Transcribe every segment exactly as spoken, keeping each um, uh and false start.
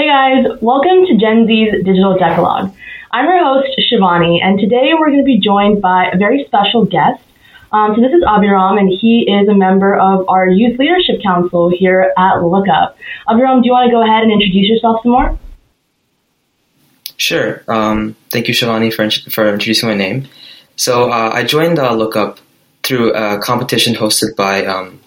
Hey guys, welcome to Gen Z's Digital Decalogue. I'm your host, Shivani, and today we're going to be joined by a very special guest. Um, so this is Abhiram, and he is a member of our Youth Leadership Council here at LookUp. Abhiram, do you want to go ahead and introduce yourself some more? Sure. Um, thank you, Shivani, for, int- for introducing my name. So uh, I joined uh, LookUp through a competition hosted by um,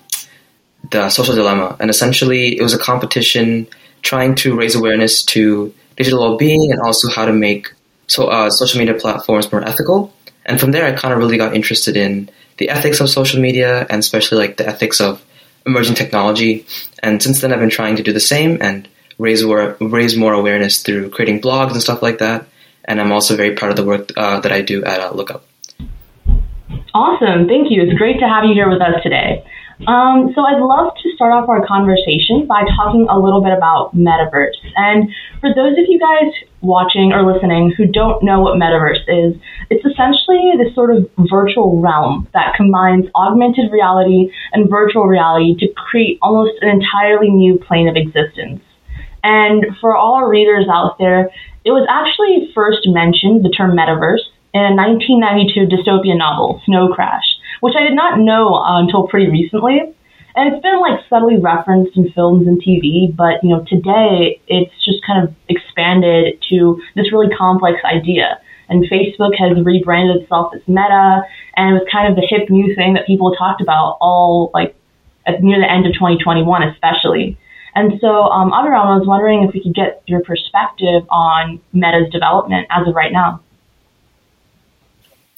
The Social Dilemma, and essentially it was a competition trying to raise awareness to digital well-being and also how to make so uh, social media platforms more ethical. And from there, I kind of really got interested in the ethics of social media and especially like the ethics of emerging technology. And since then, I've been trying to do the same and raise wor- raise more awareness through creating blogs and stuff like that. And I'm also very proud of the work uh, that I do at uh, LookUp. Awesome. Thank you. It's great to have you here with us today. Um, so I'd love to start off our conversation by talking a little bit about Metaverse. And for those of you guys watching or listening who don't know what Metaverse is, it's essentially this sort of virtual realm that combines augmented reality and virtual reality to create almost an entirely new plane of existence. And for all our readers out there, it was actually first mentioned, the term Metaverse, in a nineteen ninety-two dystopian novel, Snow Crash, which I did not know uh, until pretty recently. And it's been like subtly referenced in films and T V, but you know, today it's just kind of expanded to this really complex idea. And Facebook has rebranded itself as Meta, and it was kind of the hip new thing that people talked about all like at near the end of twenty twenty-one, especially. And so, um, Abhiram, I was wondering if we could get your perspective on Meta's development as of right now.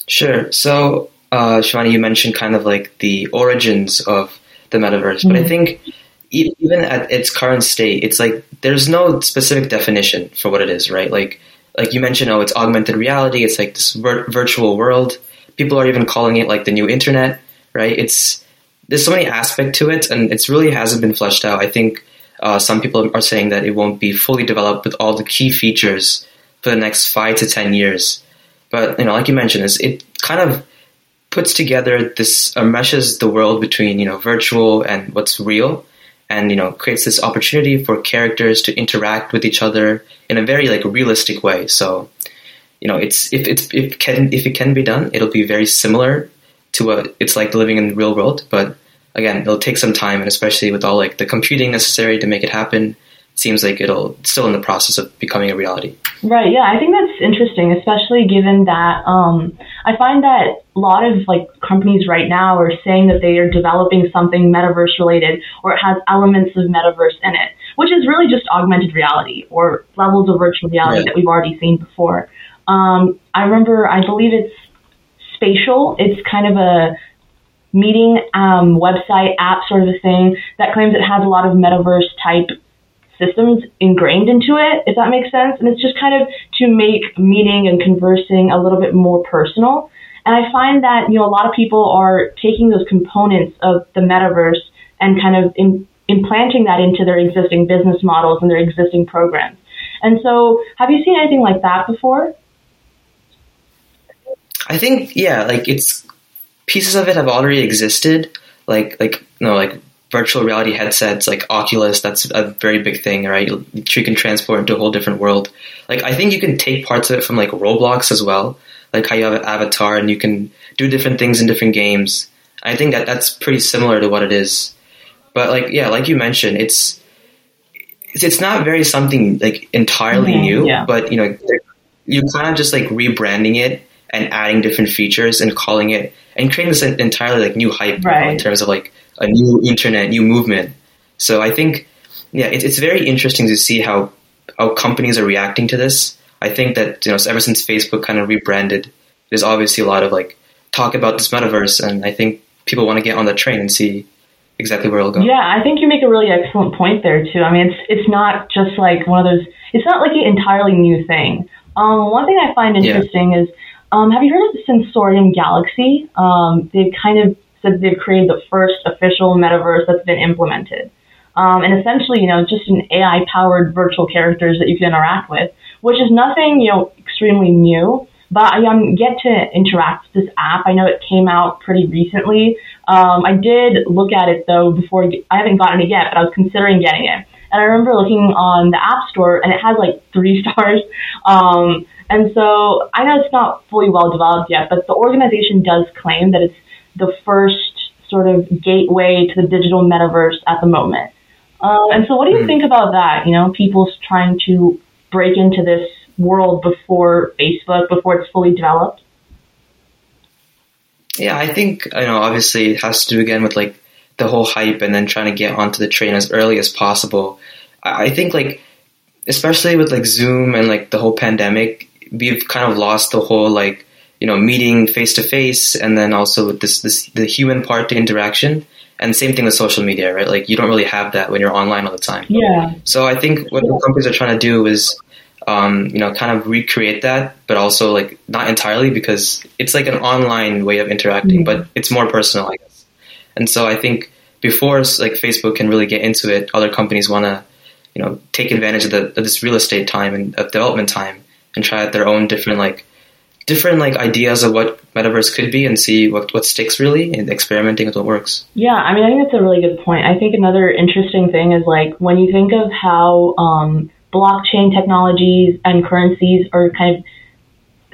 Sure. So, Uh, Shivani, you mentioned kind of like the origins of the metaverse, mm-hmm. but I think e- even at its current state, it's like there's no specific definition for what it is, right? Like, like you mentioned, oh, it's augmented reality. It's like this vir- virtual world. People are even calling it like the new internet, right? It's there's so many aspects to it, and it's really hasn't been fleshed out. I think uh, some people are saying that it won't be fully developed with all the key features for the next five to ten years. But you know, like you mentioned, it's, it kind of puts together this, uh, meshes the world between, you know, virtual and what's real, and, you know, creates this opportunity for characters to interact with each other in a very, like, realistic way. So, you know, it's, if it's, if can, if it can be done, it'll be very similar to what it's like living in the real world. But again, it'll take some time, and especially with all, like, the computing necessary to make it happen, it seems like it'll still in the process of becoming a reality. Right. Yeah. I think that's interesting, especially given that, um, I find that a lot of like companies right now are saying that they are developing something metaverse related, or it has elements of metaverse in it, which is really just augmented reality or levels of virtual reality right. that we've already seen before. Um, I remember, I believe it's Spatial. It's kind of a meeting um, website app sort of a thing that claims it has a lot of metaverse type systems ingrained into it, if that makes sense. And it's just kind of to make meeting and conversing a little bit more personal. And I find that, you know, a lot of people are taking those components of the metaverse and kind of in, implanting that into their existing business models and their existing programs. And so have you seen anything like that before? I think, yeah, like it's pieces of it have already existed. Like, like, you know, like virtual reality headsets, like Oculus, that's a very big thing, right? You, you can transport into a whole different world. Like, I think you can take parts of it from like Roblox as well. Like how you have an avatar and you can do different things in different games. I think that that's pretty similar to what it is. But like, yeah, like you mentioned, it's it's not very something like entirely mm-hmm, new, yeah. but you know, you kind of just like rebranding it and adding different features and calling it and creating this entirely like new hype right. you know, in terms of like a new internet, new movement. So I think, yeah, it's it's very interesting to see how how companies are reacting to this. I think that, you know, ever since Facebook kind of rebranded, there's obviously a lot of like talk about this metaverse, and I think people want to get on the train and see exactly where it'll go. Yeah, I think you make a really excellent point there too. I mean, it's it's not just like one of those, it's not like an entirely new thing. Um, one thing I find interesting yeah. is, um, have you heard of the Sensorium Galaxy? Um, they've kind of said they've created the first official metaverse that's been implemented. Um, and essentially, you know, just an A I-powered virtual characters that you can interact with, which is nothing, you know, extremely new, but I um, get to interact with this app. I know it came out pretty recently. Um, I did look at it, though, before. I haven't gotten it yet, but I was considering getting it. And And I remember looking on the App Store, and it has like three stars. Um, and so I know it's not fully well developed yet, but the organization does claim that it's the first sort of gateway to the digital metaverse at the moment. Um, and so what do you mm. think about that? You know, people's trying to break into this world before Facebook, before it's fully developed. Yeah, I think, you know, obviously it has to do again with like the whole hype and then trying to get onto the train as early as possible. I think like, especially with like Zoom and like the whole pandemic, we've kind of lost the whole like, you know, meeting face to face and then also with this, this, the human part to interaction. And same thing with social media, right? Like you don't really have that when you're online all the time. Yeah. So I think what the companies are trying to do is, um, you know, kind of recreate that, but also like not entirely because it's like an online way of interacting, mm-hmm. but it's more personal, I guess. And so I think before like Facebook can really get into it, other companies want to, you know, take advantage of, the, of this real estate time and of development time and try out their own different like different like ideas of what metaverse could be and see what, what sticks really and experimenting with what works. Yeah, I mean, I think that's a really good point. I think another interesting thing is like when you think of how um, blockchain technologies and currencies are kind of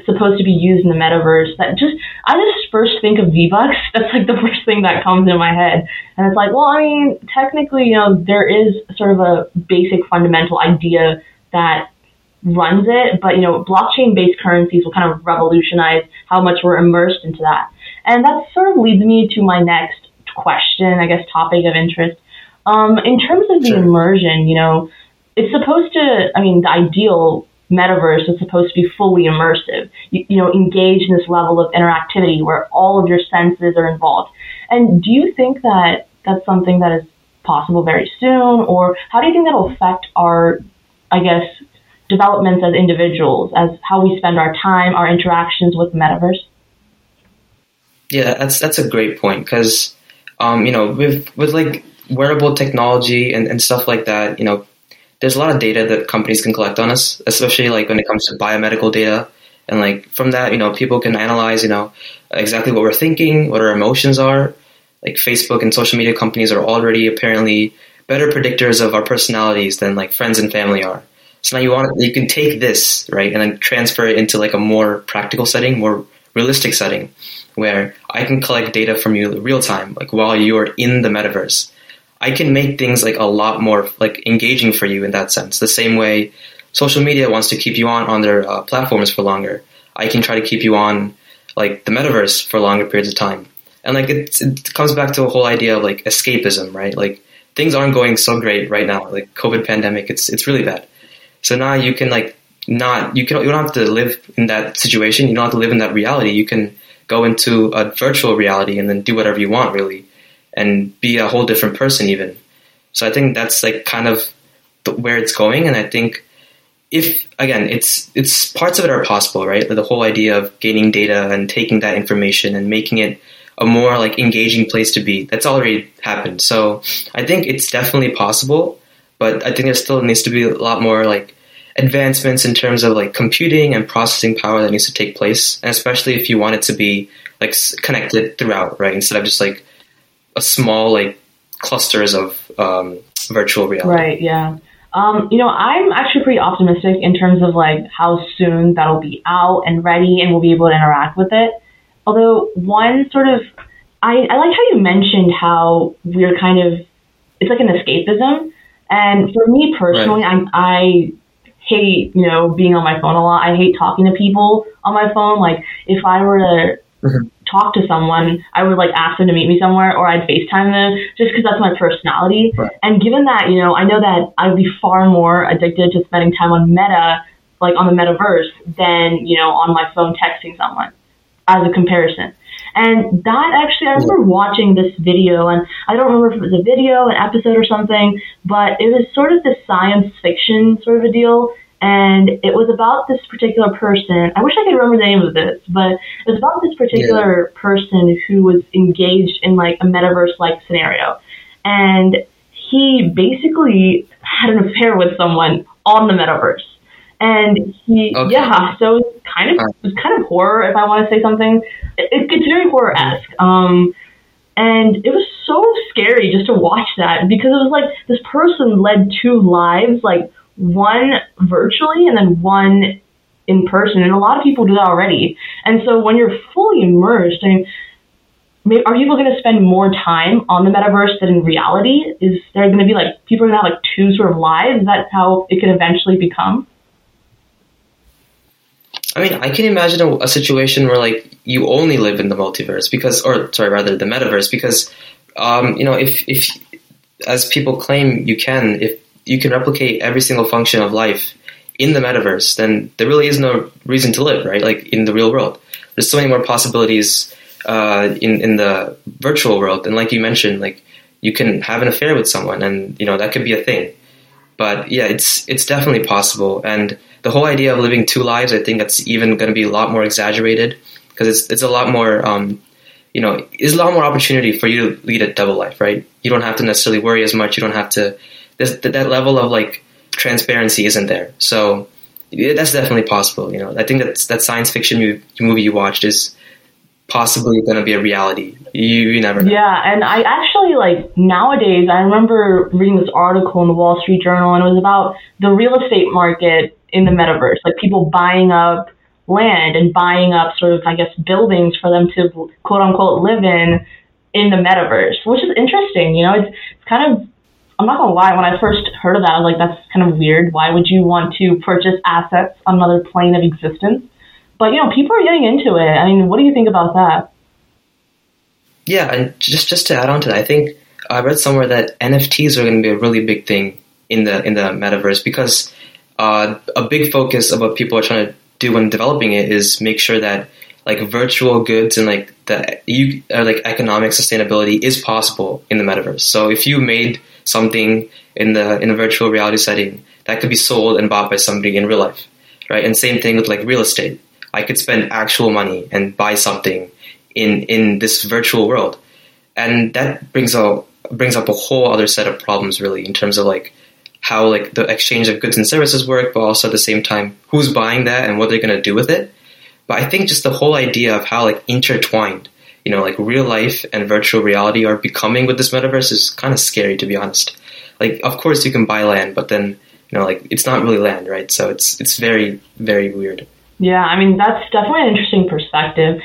supposed to be used in the metaverse, that just, I just first think of V-Bucks. That's like the first thing that comes into my head. And it's like, well, I mean, technically, you know, there is sort of a basic fundamental idea that runs it, but you know, blockchain-based currencies will kind of revolutionize how much we're immersed into that. And that sort of leads me to my next question, I guess, topic of interest. Um, in terms of the sure. immersion, you know, it's supposed to, I mean, the ideal metaverse is supposed to be fully immersive, you, you know, engaged in this level of interactivity where all of your senses are involved. And do you think that that's something that is possible very soon, or how do you think that will affect our, I guess, developments as individuals, as how we spend our time, our interactions with the metaverse? Yeah, that's that's a great point because, um, you know, with with like wearable technology and, and stuff like that, you know, there's a lot of data that companies can collect on us, especially like when it comes to biomedical data. And like from that, you know, people can analyze, you know, exactly what we're thinking, what our emotions are. Like Facebook and social media companies are already apparently better predictors of our personalities than like friends and family are. So now you want you can take this, right, and then transfer it into like a more practical setting, more realistic setting, where I can collect data from you real time, like while you're in the metaverse. I can make things like a lot more like engaging for you in that sense. The same way social media wants to keep you on on their uh, platforms for longer. I can try to keep you on like the metaverse for longer periods of time. And like it, it comes back to a whole idea of like escapism, right? Like things aren't going so great right now. Like COVID pandemic, it's it's really bad. So now you can like not you can you don't have to live in that situation. You don't have to live in that reality. You can go into a virtual reality and then do whatever you want really, and be a whole different person even. So I think that's like kind of where it's going. And I think if again, it's it's parts of it are possible, right? The whole idea of gaining data and taking that information and making it a more like engaging place to be. That's already happened. So I think it's definitely possible. But I think there still needs to be a lot more like advancements in terms of like computing and processing power that needs to take place, and especially if you want it to be like connected throughout, right? Instead of just like a small like clusters of um, virtual reality. Right. Yeah. Um, you know, I'm actually pretty optimistic in terms of like how soon that'll be out and ready, and we'll be able to interact with it. Although one sort of, I, I like how you mentioned how we're kind of, it's like an escapism. And for me personally, right. I, I hate, you know, being on my phone a lot. I hate talking to people on my phone. Like, if I were to mm-hmm. talk to someone, I would, like, ask them to meet me somewhere, or I'd FaceTime them just because that's my personality. Right. And given that, you know, I know that I would be far more addicted to spending time on Meta, like on the metaverse, than, you know, on my phone texting someone as a comparison. And that actually, I remember watching this video, and I don't remember if it was a video, an episode or something, but it was sort of this science fiction sort of a deal, and it was about this particular person. I wish I could remember the name of this, but it was about this particular yeah. person who was engaged in like a metaverse-like scenario, and he basically had an affair with someone on the metaverse. And he, okay. yeah, so it was kind of, it was kind of horror, if I want to say something. It, it, it's very horror-esque. Um, And it was so scary just to watch that, because it was like this person led two lives, like one virtually and then one in person. And a lot of people do that already. And so when you're fully immersed, I mean, are people going to spend more time on the metaverse than in reality? Is there going to be like, people are going to have like two sort of lives? Is that how it could eventually become? I mean, I can imagine a, a situation where like you only live in the multiverse because, or sorry, rather the metaverse, because, um, you know, if, if, as people claim you can, if you can replicate every single function of life in the metaverse, then there really is no reason to live, right? Like in the real world, there's so many more possibilities uh, in, in the virtual world. And like you mentioned, like you can have an affair with someone and, you know, that could be a thing, but yeah, it's, it's definitely possible. And the whole idea of living two lives, I think that's even going to be a lot more exaggerated, because it's it's a lot more, um, you know, there's a lot more opportunity for you to lead a double life, right? You don't have to necessarily worry as much. You don't have to, that that level of like transparency isn't there. So yeah, that's definitely possible. You know, I think that's, that science fiction movie you watched is possibly going to be a reality. You, you never know. Yeah, and I actually, like, nowadays, I remember reading this article in the Wall Street Journal, and it was about the real estate market in the metaverse, like people buying up land and buying up sort of, I guess, buildings for them to quote unquote live in, in the metaverse, which is interesting. You know, it's, it's kind of, I'm not gonna lie, when I first heard of that, I was like, that's kind of weird. Why would you want to purchase assets on another plane of existence? But, you know, people are getting into it. I mean, what do you think about that? Yeah. And just, just to add on to that, I think I read somewhere that N F Ts are going to be a really big thing in the, in the metaverse, because Uh, a big focus of what people are trying to do when developing it is make sure that like virtual goods and like the you or, like economic sustainability is possible in the metaverse. So if you made something in the in a virtual reality setting, that could be sold and bought by somebody in real life, right? And same thing with like real estate. I could spend actual money and buy something in in this virtual world, and that brings up brings up a whole other set of problems, really, in terms of like how like the exchange of goods and services work, but also at the same time, who's buying that and what they're going to do with it. But I think just the whole idea of how like intertwined, you know, like real life and virtual reality are becoming with this metaverse is kind of scary, to be honest. Like, of course you can buy land, but then, you know, like it's not really land, right? So it's, it's very, very weird. Yeah. I mean, that's definitely an interesting perspective.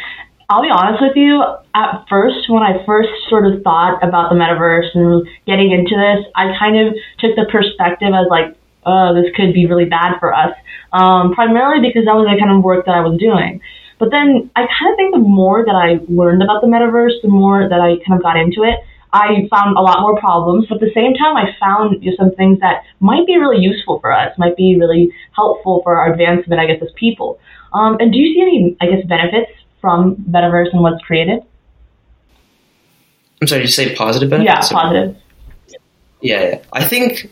I'll be honest with you, at first, when I first sort of thought about the metaverse and getting into this, I kind of took the perspective as like, oh, this could be really bad for us, um, primarily because that was the kind of work that I was doing. But then I kind of think the more that I learned about the metaverse, the more that I kind of got into it, I found a lot more problems, but at the same time, I found some things that might be really useful for us, might be really helpful for our advancement, I guess, as people. Um, and do you see any, I guess, benefits from metaverse and what's created? I'm sorry, did you say positive benefits? Yeah, positive. Yeah, yeah. I think,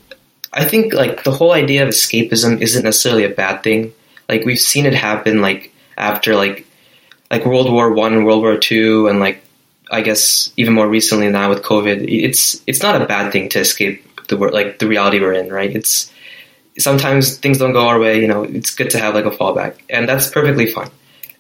I think like the whole idea of escapism isn't necessarily a bad thing. Like we've seen it happen, like after like, like World War One, World War Two, and like I guess even more recently now with COVID. It's it's not a bad thing to escape the like the reality we're in, right? It's sometimes things don't go our way. You know, it's good to have like a fallback, and that's perfectly fine.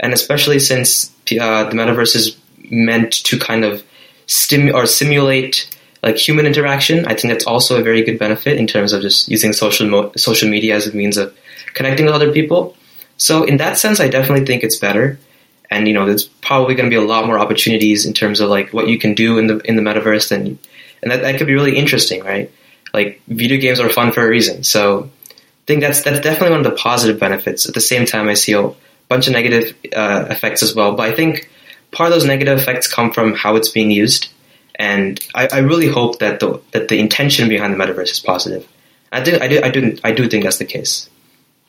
And especially since uh, the metaverse is meant to kind of stim or simulate like human interaction, I think that's also a very good benefit in terms of just using social mo- social media as a means of connecting with other people. So in that sense, I definitely think it's better. And you know, there's probably going to be a lot more opportunities in terms of like what you can do in the in the metaverse, and and that, that could be really interesting, right? Like video games are fun for a reason. So I think that's that's definitely one of the positive benefits. At the same time, I see a bunch of negative uh, effects as well. But I think part of those negative effects come from how it's being used. And I, I really hope that the that the intention behind the metaverse is positive. I do, I do, I do, I do think that's the case.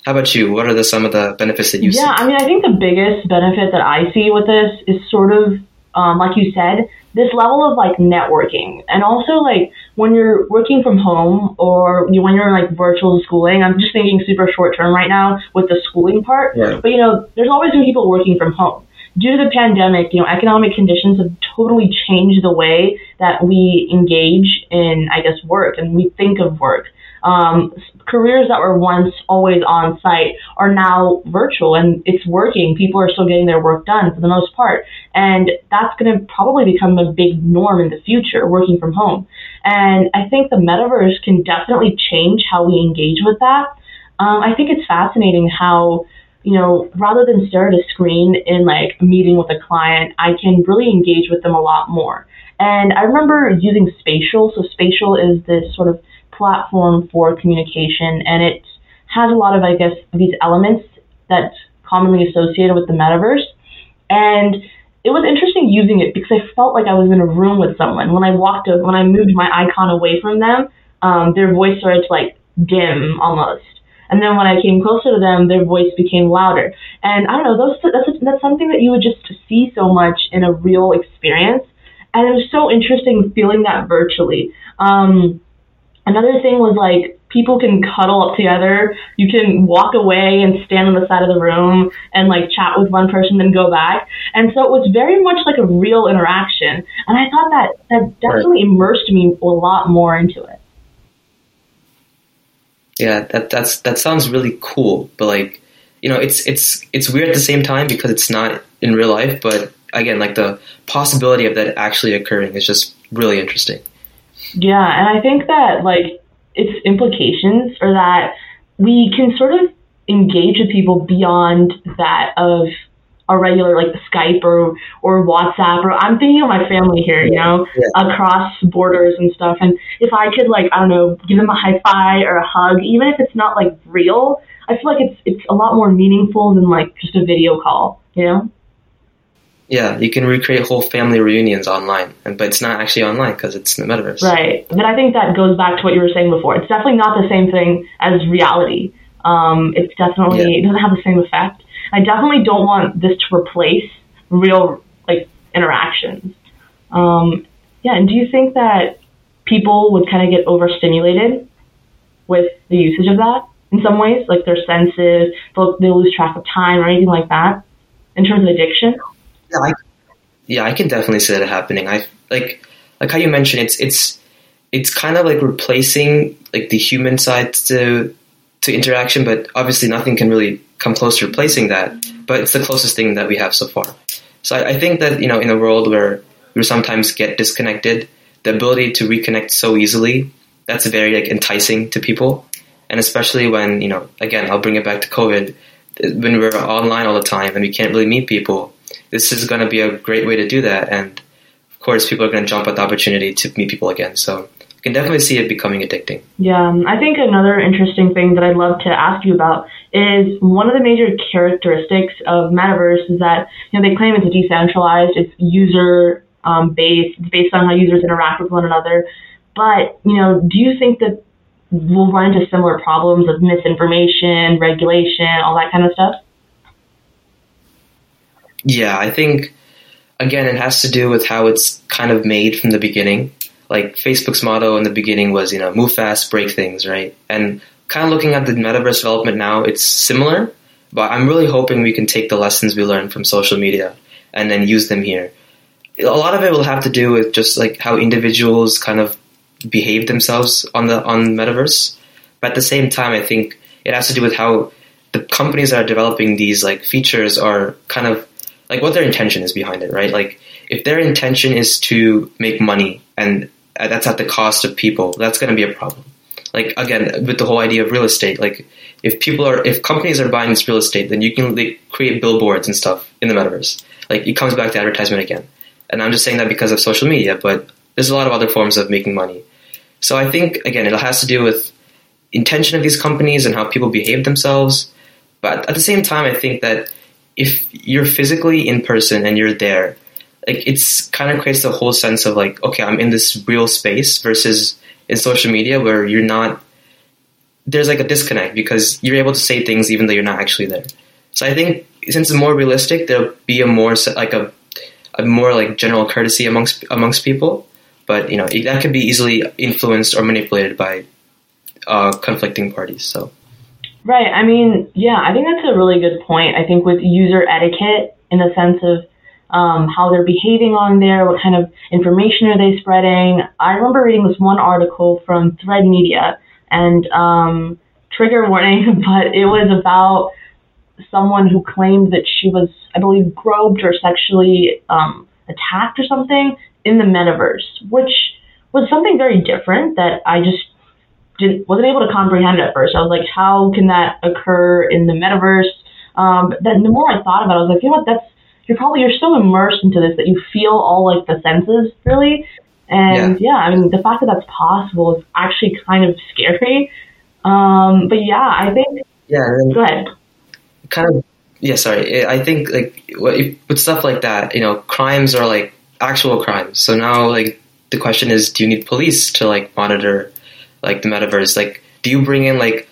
How about you? What are the, some of the benefits that you yeah, see? Yeah, I mean, I think the biggest benefit that I see with this is sort of, um, like you said, this level of like networking. And also like when you're working from home or you, when you're like virtual schooling, I'm just thinking super short term right now with the schooling part, yeah. But you know, there's always been people working from home. Due to the pandemic, you know, economic conditions have totally changed the way that we engage in, I guess, work and we think of work. um, careers that were once always on site are now virtual, and it's working. People are still getting their work done for the most part. And that's going to probably become a big norm in the future, working from home. And I think the metaverse can definitely change how we engage with that. Um, I think it's fascinating how, you know, rather than stare at a screen in like a meeting with a client, I can really engage with them a lot more. And I remember using Spatial. So Spatial is this sort of platform for communication, and it has a lot of, I guess, these elements that's commonly associated with the metaverse. And it was interesting using it because I felt like I was in a room with someone. When I walked up, when I moved my icon away from them, um, their voice started to like dim almost. And then when I came closer to them, their voice became louder. And I don't know, those, that's, that's something that you would just see so much in a real experience. And it was so interesting feeling that virtually. Um, another thing was like, people can cuddle up together. You can walk away and stand on the side of the room and like chat with one person, then go back. And so it was very much like a real interaction. And I thought that that definitely right. immersed me a lot more into it. Yeah, that that's that sounds really cool, but like, you know, it's it's it's weird at the same time because it's not in real life. But again, like the possibility of that actually occurring is just really interesting. Yeah, and I think that like its implications are that we can sort of engage with people beyond that of a regular like Skype or or WhatsApp, or I'm thinking of my family here, you know, yeah. across borders and stuff. And if I could like, I don't know, give them a high five or a hug, even if it's not like real, I feel like it's it's a lot more meaningful than like just a video call, you know? Yeah, you can recreate whole family reunions online, and but it's not actually online because it's in the metaverse. Right, but I think that goes back to what you were saying before. It's definitely not the same thing as reality. Um, it's definitely, yeah. it doesn't have the same effect. I definitely don't want this to replace real like interactions. Um, yeah, and do you think that people would kind of get overstimulated with the usage of that in some ways? Like their senses, they'll, they'll lose track of time or anything like that in terms of addiction? Yeah, I, yeah, I can definitely see that happening. I like like how you mentioned, it's it's it's kind of like replacing like the human side to to interaction, but obviously nothing can really come close to replacing that, but it's the closest thing that we have so far. So I, I think that, you know, in a world where we sometimes get disconnected, the ability to reconnect so easily, that's very like enticing to people. And especially when, you know, again, I'll bring it back to COVID, when we're online all the time and we can't really meet people, this is going to be a great way to do that. And of course, people are going to jump at the opportunity to meet people again. So I can definitely see it becoming addicting. Yeah, I think another interesting thing that I'd love to ask you about is one of the major characteristics of metaverse is that, you know, they claim it's decentralized, it's user um, based, it's based on how users interact with one another. But, you know, do you think that we'll run into similar problems of misinformation, regulation, all that kind of stuff? Yeah, I think, again, it has to do with how it's kind of made from the beginning. Like Facebook's motto in the beginning was, you know, move fast, break things, right? And kind of looking at the metaverse development now, it's similar, but I'm really hoping we can take the lessons we learned from social media and then use them here. A lot of it will have to do with just like how individuals kind of behave themselves on the on the metaverse. But at the same time, I think it has to do with how the companies that are developing these like features are kind of like what their intention is behind it, right? Like if their intention is to make money and that's at the cost of people, that's going to be a problem. Like, again, with the whole idea of real estate, like if people are, if companies are buying this real estate, then you can like, create billboards and stuff in the metaverse. Like it comes back to advertisement again. And I'm just saying that because of social media, but there's a lot of other forms of making money. So I think, again, it has to do with intention of these companies and how people behave themselves. But at the same time, I think that if you're physically in person and you're there, like it's kind of creates the whole sense of like, okay, I'm in this real space versus in social media where you're not, there's like a disconnect because you're able to say things even though you're not actually there. So I think since it's more realistic, there'll be a more like a, a more like general courtesy amongst, amongst people. But you know, that could be easily influenced or manipulated by uh, conflicting parties. So. Right. I mean, yeah, I think that's a really good point. I think with user etiquette in the sense of, Um, how they're behaving on there, what kind of information are they spreading. I remember reading this one article from Thread Media, and um, trigger warning, but it was about someone who claimed that she was, I believe, groped or sexually um, attacked or something in the metaverse, which was something very different that I just didn't wasn't able to comprehend at first. I was like, how can that occur in the metaverse? Um, then the more I thought about it, I was like, you know what, that's, you're probably, you're so immersed into this that you feel all like the senses really. And yeah, yeah I mean, the fact that that's possible is actually kind of scary. Um, but yeah, I think, yeah, I mean, go ahead. Kind of, yeah, sorry. I think like with stuff like that, you know, crimes are like actual crimes. So now like the question is, do you need police to like monitor like the metaverse? Like, do you bring in like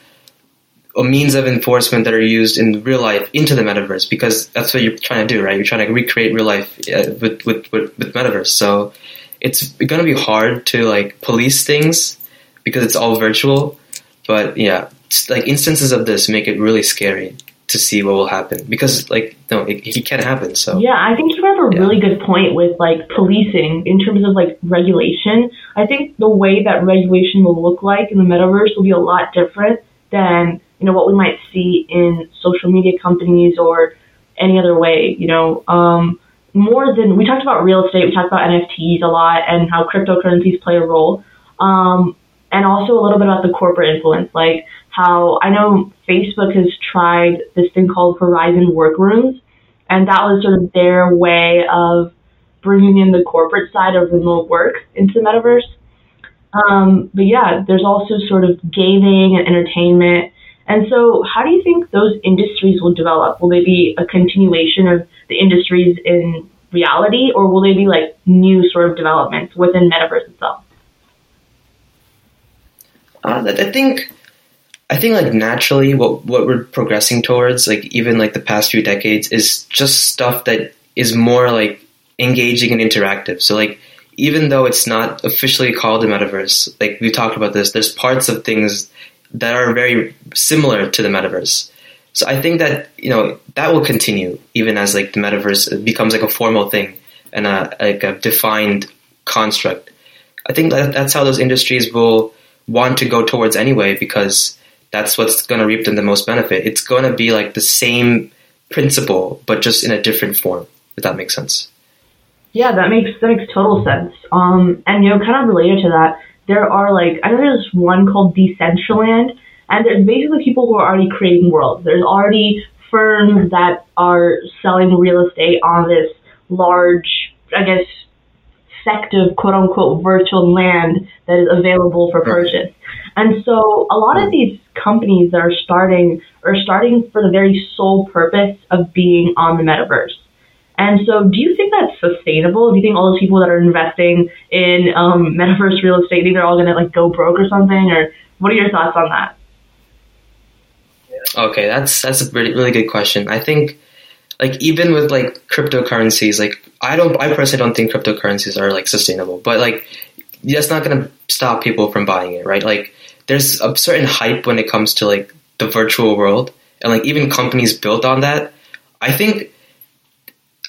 a means of enforcement that are used in real life into the metaverse, because that's what you're trying to do, right? You're trying to recreate real life uh, with, with, with, with metaverse. So it's going to be hard to like police things because it's all virtual. But yeah, like instances of this make it really scary to see what will happen because like, no, it, it can't happen. So yeah, I think you have a yeah. really good point with like policing in terms of like regulation. I think the way that regulation will look like in the metaverse will be a lot different than, you know, what we might see in social media companies or any other way, you know, um, more than, we talked about real estate, we talked about N F Ts a lot and how cryptocurrencies play a role. Um, and also a little bit about the corporate influence, like how I know Facebook has tried this thing called Horizon Workrooms, and that was sort of their way of bringing in the corporate side of remote work into the metaverse. Um, but yeah, there's also sort of gaming and entertainment. And so how do you think those industries will develop? Will they be a continuation of the industries in reality, or will they be like new sort of developments within metaverse itself? Uh, I think, I think like naturally what, what we're progressing towards, like even like the past few decades, is just stuff that is more like engaging and interactive. So like, even though it's not officially called a metaverse, like we talked about this, there's parts of things that are very similar to the metaverse. So I think that, you know, that will continue even as like the metaverse becomes like a formal thing and a, like a defined construct. I think that that's how those industries will want to go towards anyway, because that's what's going to reap them the most benefit. It's going to be like the same principle, but just in a different form, if that makes sense. Yeah, that makes, that makes total sense. Um, and, you know, kind of related to that, there are like, I know there's one called Decentraland, and there's basically people who are already creating worlds. There's already firms that are selling real estate on this large, I guess, sect of quote unquote virtual land that is available for purchase. And so a lot of these companies that are starting are starting for the very sole purpose of being on the metaverse. And so do you think that's sustainable? Do you think all those people that are investing in um, metaverse real estate, they're all going to like go broke or something? Or what are your thoughts on that? Okay, that's that's a really, really good question. I think like even with like cryptocurrencies, like I don't, I personally don't think cryptocurrencies are like sustainable, but like that's not going to stop people from buying it, right? Like there's a certain hype when it comes to like the virtual world, and like even companies built on that. I think.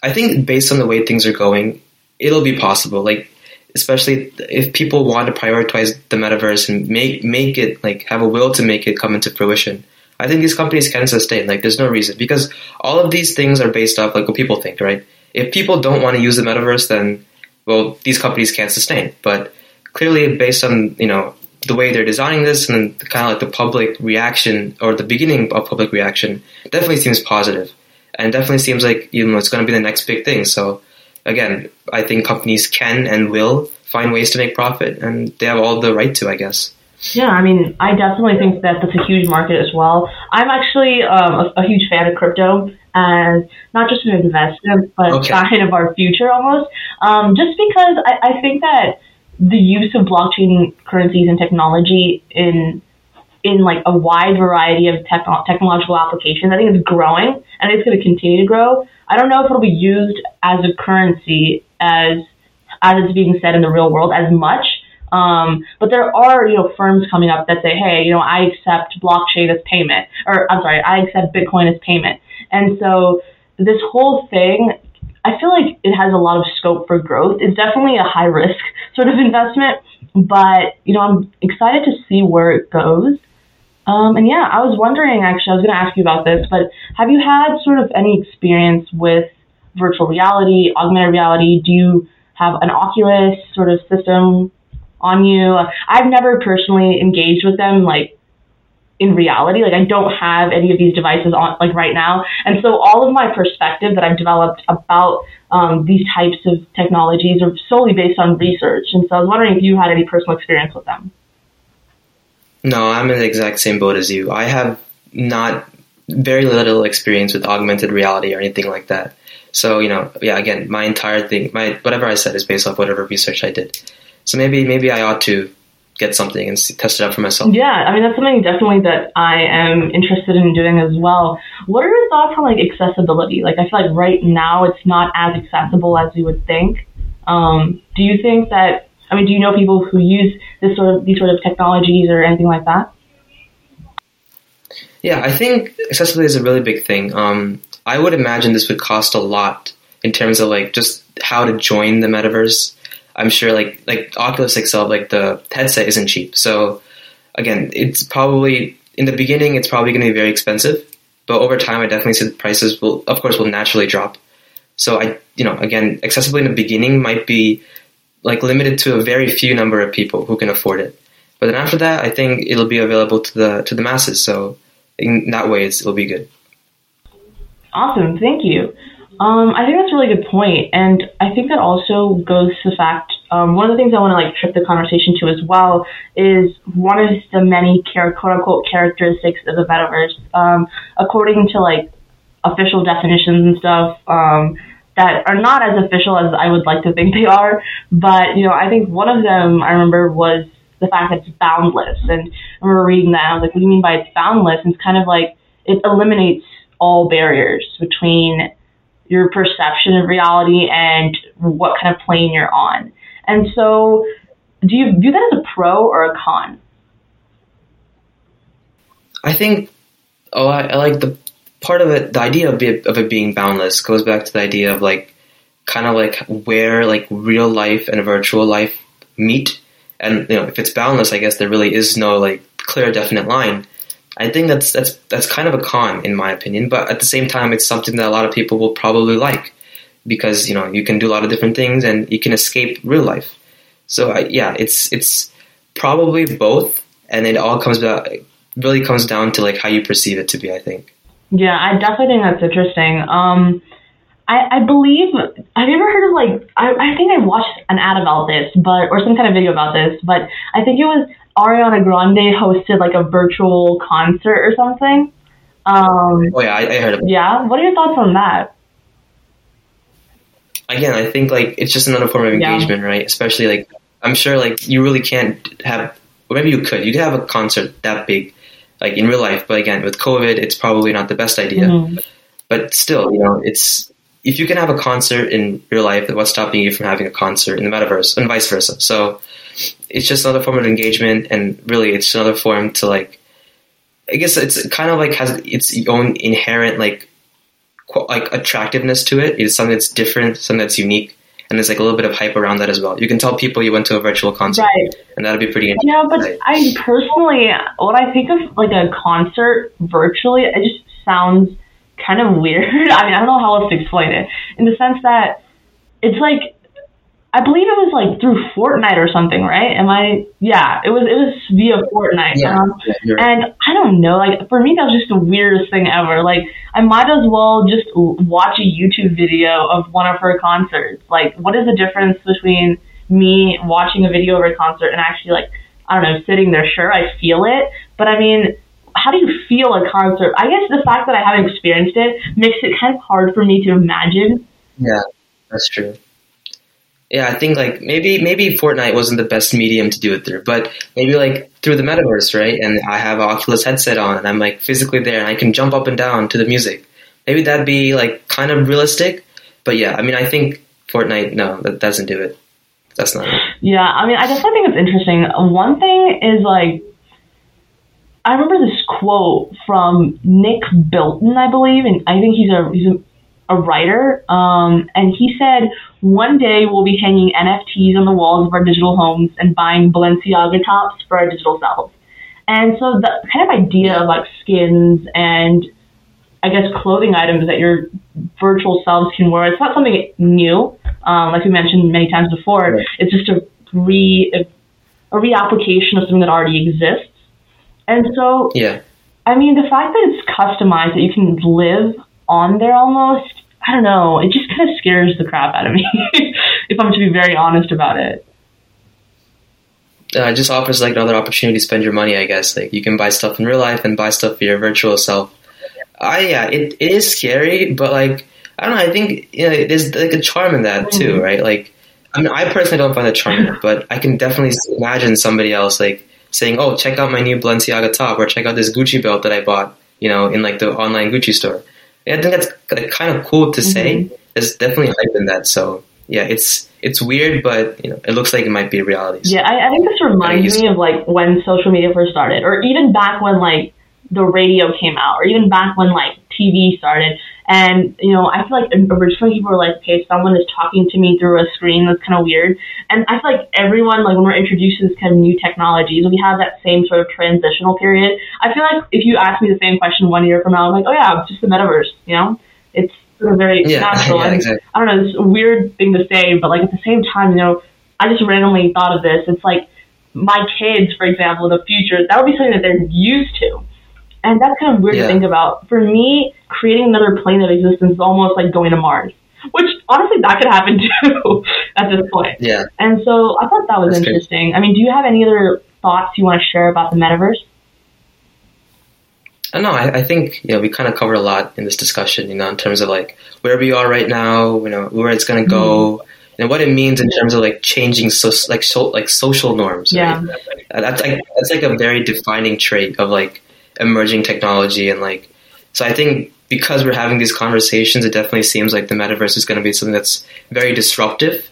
I think based on the way things are going, it'll be possible. Like, especially if people want to prioritize the metaverse and make make it like have a will to make it come into fruition, I think these companies can sustain. Like, there's no reason, because all of these things are based off like what people think, right? If people don't want to use the metaverse, then well, these companies can't sustain. But clearly, based on you know the way they're designing this and kind of like the public reaction or the beginning of public reaction, definitely seems positive. And definitely seems like, you know, it's going to be the next big thing. So, again, I think companies can and will find ways to make profit, and they have all the right to, I guess. Yeah, I mean, I definitely think that that's a huge market as well. I'm actually um, a, a huge fan of crypto, and not just an investment, but okay. a sign of our future almost. Um, just because I, I think that the use of blockchain currencies and technology in in like a wide variety of techn- technological applications. I think it's growing, and it's going to continue to grow. I don't know if it'll be used as a currency as as it's being said in the real world as much. Um, but there are you know firms coming up that say, hey, you know, I accept blockchain as payment, or I'm sorry, I accept Bitcoin as payment. And so this whole thing, I feel like it has a lot of scope for growth. It's definitely a high risk sort of investment. But, you know, I'm excited to see where it goes. Um, and, yeah, I was wondering, actually, I was going to ask you about this, but have you had sort of any experience with virtual reality, augmented reality? Do you have an Oculus sort of system on you? I've never personally engaged with them, like, in reality. Like, I don't have any of these devices on, like, right now. And so all of my perspective that I've developed about um, these types of technologies are solely based on research. And so I was wondering if you had any personal experience with them. No, I'm in the exact same boat as you. I have not very little experience with augmented reality or anything like that. So, you know, yeah, again, my entire thing, my whatever I said is based off whatever research I did. So maybe maybe I ought to get something and test it out for myself. Yeah, I mean, that's something definitely that I am interested in doing as well. What are your thoughts on, like, accessibility? Like, I feel like right now it's not as accessible as you would think. Um, do you think that, I mean, do you know people who use this sort of, these sort of technologies or anything like that? Yeah, I think accessibility is a really big thing. Um, I would imagine this would cost a lot in terms of, like, just how to join the metaverse. I'm sure, like, like Oculus itself, like, the headset isn't cheap. So, again, it's probably, in the beginning, it's probably going to be very expensive. But over time, I definitely see the prices will, of course, will naturally drop. So, I, you know, again, accessibility in the beginning might be, like, limited to a very few number of people who can afford it. But then after that, I think it'll be available to the to the masses. So, in that way, it's, it'll be good. Awesome. Thank you. Um, I think that's a really good point, and I think that also goes to the fact, um, one of the things I want to, like, trip the conversation to as well is one of the many care, quote-unquote characteristics of the metaverse, um, according to, like, official definitions and stuff um, that are not as official as I would like to think they are, but, you know, I think one of them I remember was the fact that it's boundless, and I remember reading that, I was like, what do you mean by it's boundless? And it's kind of like, it eliminates all barriers between your perception of reality and what kind of plane you're on. And so do you view that as a pro or a con? I think, oh, I, I like the part of it, the idea of it, of it being boundless goes back to the idea of, like, kind of like where, like, real life and virtual life meet. And, you know, if it's boundless, I guess there really is no, like, clear, definite line. I think that's that's that's kind of a con, in my opinion, but at the same time, it's something that a lot of people will probably like because, you know, you can do a lot of different things and you can escape real life. So, I, yeah, it's it's probably both, and it all comes about, it really comes down to, like, how you perceive it to be, I think. Yeah, I definitely think that's interesting. Um, I, I believe, have you ever heard of, like, I, I think I watched an ad about this, but or some kind of video about this, but I think it was Ariana Grande hosted, like, a virtual concert or something. Um, oh, yeah, I, I heard of it. Yeah? What are your thoughts on that? Again, I think, like, it's just another form of engagement, yeah. Right? Especially, like, I'm sure, like, you really can't have, or maybe you could, you'd have a concert that big, like, in real life. But, again, with COVID, it's probably not the best idea. Mm-hmm. But still, you know, it's, if you can have a concert in real life, what's stopping you from having a concert in the metaverse and vice versa? So, it's just another form of engagement, and really, it's another form to, like, I guess it's kind of, like, has its own inherent, like, qu- like attractiveness to it. It's something that's different, something that's unique, and there's, like, a little bit of hype around that as well. You can tell people you went to a virtual concert, right. And that'll be pretty interesting. Yeah, but right? I personally, when I think of, like, a concert virtually, it just sounds kind of weird. I mean, I don't know how else to explain it, in the sense that it's, like, I believe it was, like, through Fortnite or something, right? Am I? Yeah, it was. It was via Fortnite, yeah, um, yeah, and right. I don't know. Like, for me, that was just the weirdest thing ever. Like, I might as well just watch a YouTube video of one of her concerts. Like, what is the difference between me watching a video of her concert and actually, like, I don't know, sitting there? Sure, I feel it, but I mean, how do you feel a concert? I guess the fact that I haven't experienced it makes it kind of hard for me to imagine. Yeah, that's true. Yeah, I think, like, maybe maybe Fortnite wasn't the best medium to do it through, but maybe, like, through the metaverse, right? And I have an Oculus headset on, and I'm, like, physically there, and I can jump up and down to the music. Maybe that'd be, like, kind of realistic, but yeah, I mean, I think Fortnite, no, that doesn't do it. That's not it. Yeah, I mean, I definitely think it's interesting. One thing is, like, I remember this quote from Nick Bilton, I believe, and I think he's a he's a a writer, um, and he said, one day we'll be hanging N F Ts on the walls of our digital homes and buying Balenciaga tops for our digital selves. And so the kind of idea of like skins and I guess clothing items that your virtual selves can wear, it's not something new, um, like we mentioned many times before. Right. It's just a re a reapplication of something that already exists. And so, yeah. I mean, the fact that it's customized, that you can live on there almost, I don't know, it just kind of scares the crap out of me, if I'm to be very honest about it. Uh, it just offers like another opportunity to spend your money, I guess. Like you can buy stuff in real life and buy stuff for your virtual self. Uh, yeah, it, it is scary, but like, I don't know, I think you know, there's like a charm in that too, right? Like, I mean, I personally don't find a charm, but I can definitely imagine somebody else like saying, oh, check out my new Balenciaga top or check out this Gucci belt that I bought, you know, in like the online Gucci store. Yeah, I think that's kind of cool to say. Mm-hmm. There's definitely hype in that. So yeah, it's it's weird, but you know, it looks like it might be a reality. So. Yeah, I, I think this reminds me of like when social media first started, or even back when like the radio came out, or even back when like T V started. And you know, I feel like originally people were like, okay, someone is talking to me through a screen. That's kind of weird. And I feel like everyone, like when we're introduced to this kind of new technologies, we have that same sort of transitional period. I feel like if you ask me the same question one year from now, I'm like, oh yeah, it's just the metaverse, you know? It's sort of very yeah, natural. Yeah, exactly. I don't know, it's a weird thing to say, but like at the same time, you know, I just randomly thought of this. It's like my kids, for example, in the future, that would be something that they're used to. And that's kind of weird yeah. to think about. For me, creating another plane of existence is almost like going to Mars, which honestly that could happen too at this point. Yeah. And so I thought that was that's interesting. Good. I mean, do you have any other thoughts you want to share about the metaverse? I don't know. I, I think you know we kind of covered a lot in this discussion. You know, in terms of like where we are right now, you know, where it's going to mm-hmm. go, and what it means in terms of like changing so like so, like social norms. Yeah. Right? That's like that's like a very defining trait of like. Emerging technology and like so I think because we're having these conversations it definitely seems like the metaverse is going to be something that's very disruptive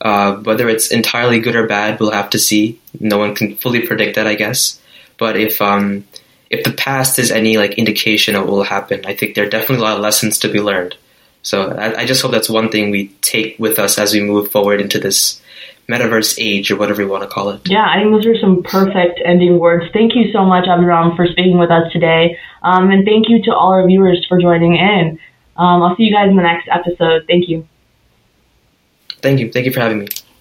uh whether it's entirely good or bad we'll have to see. No one can fully predict that I guess, but if um if the past is any like indication of what will happen, I think there are definitely a lot of lessons to be learned. So I, I just hope that's one thing we take with us as we move forward into this metaverse age or whatever you want to call it. Yeah, I think those are some perfect ending words. Thank you so much, Abhiram, for speaking with us today. Um, and thank you to all our viewers for joining in. Um, I'll see you guys in the next episode. Thank you. Thank you. Thank you for having me.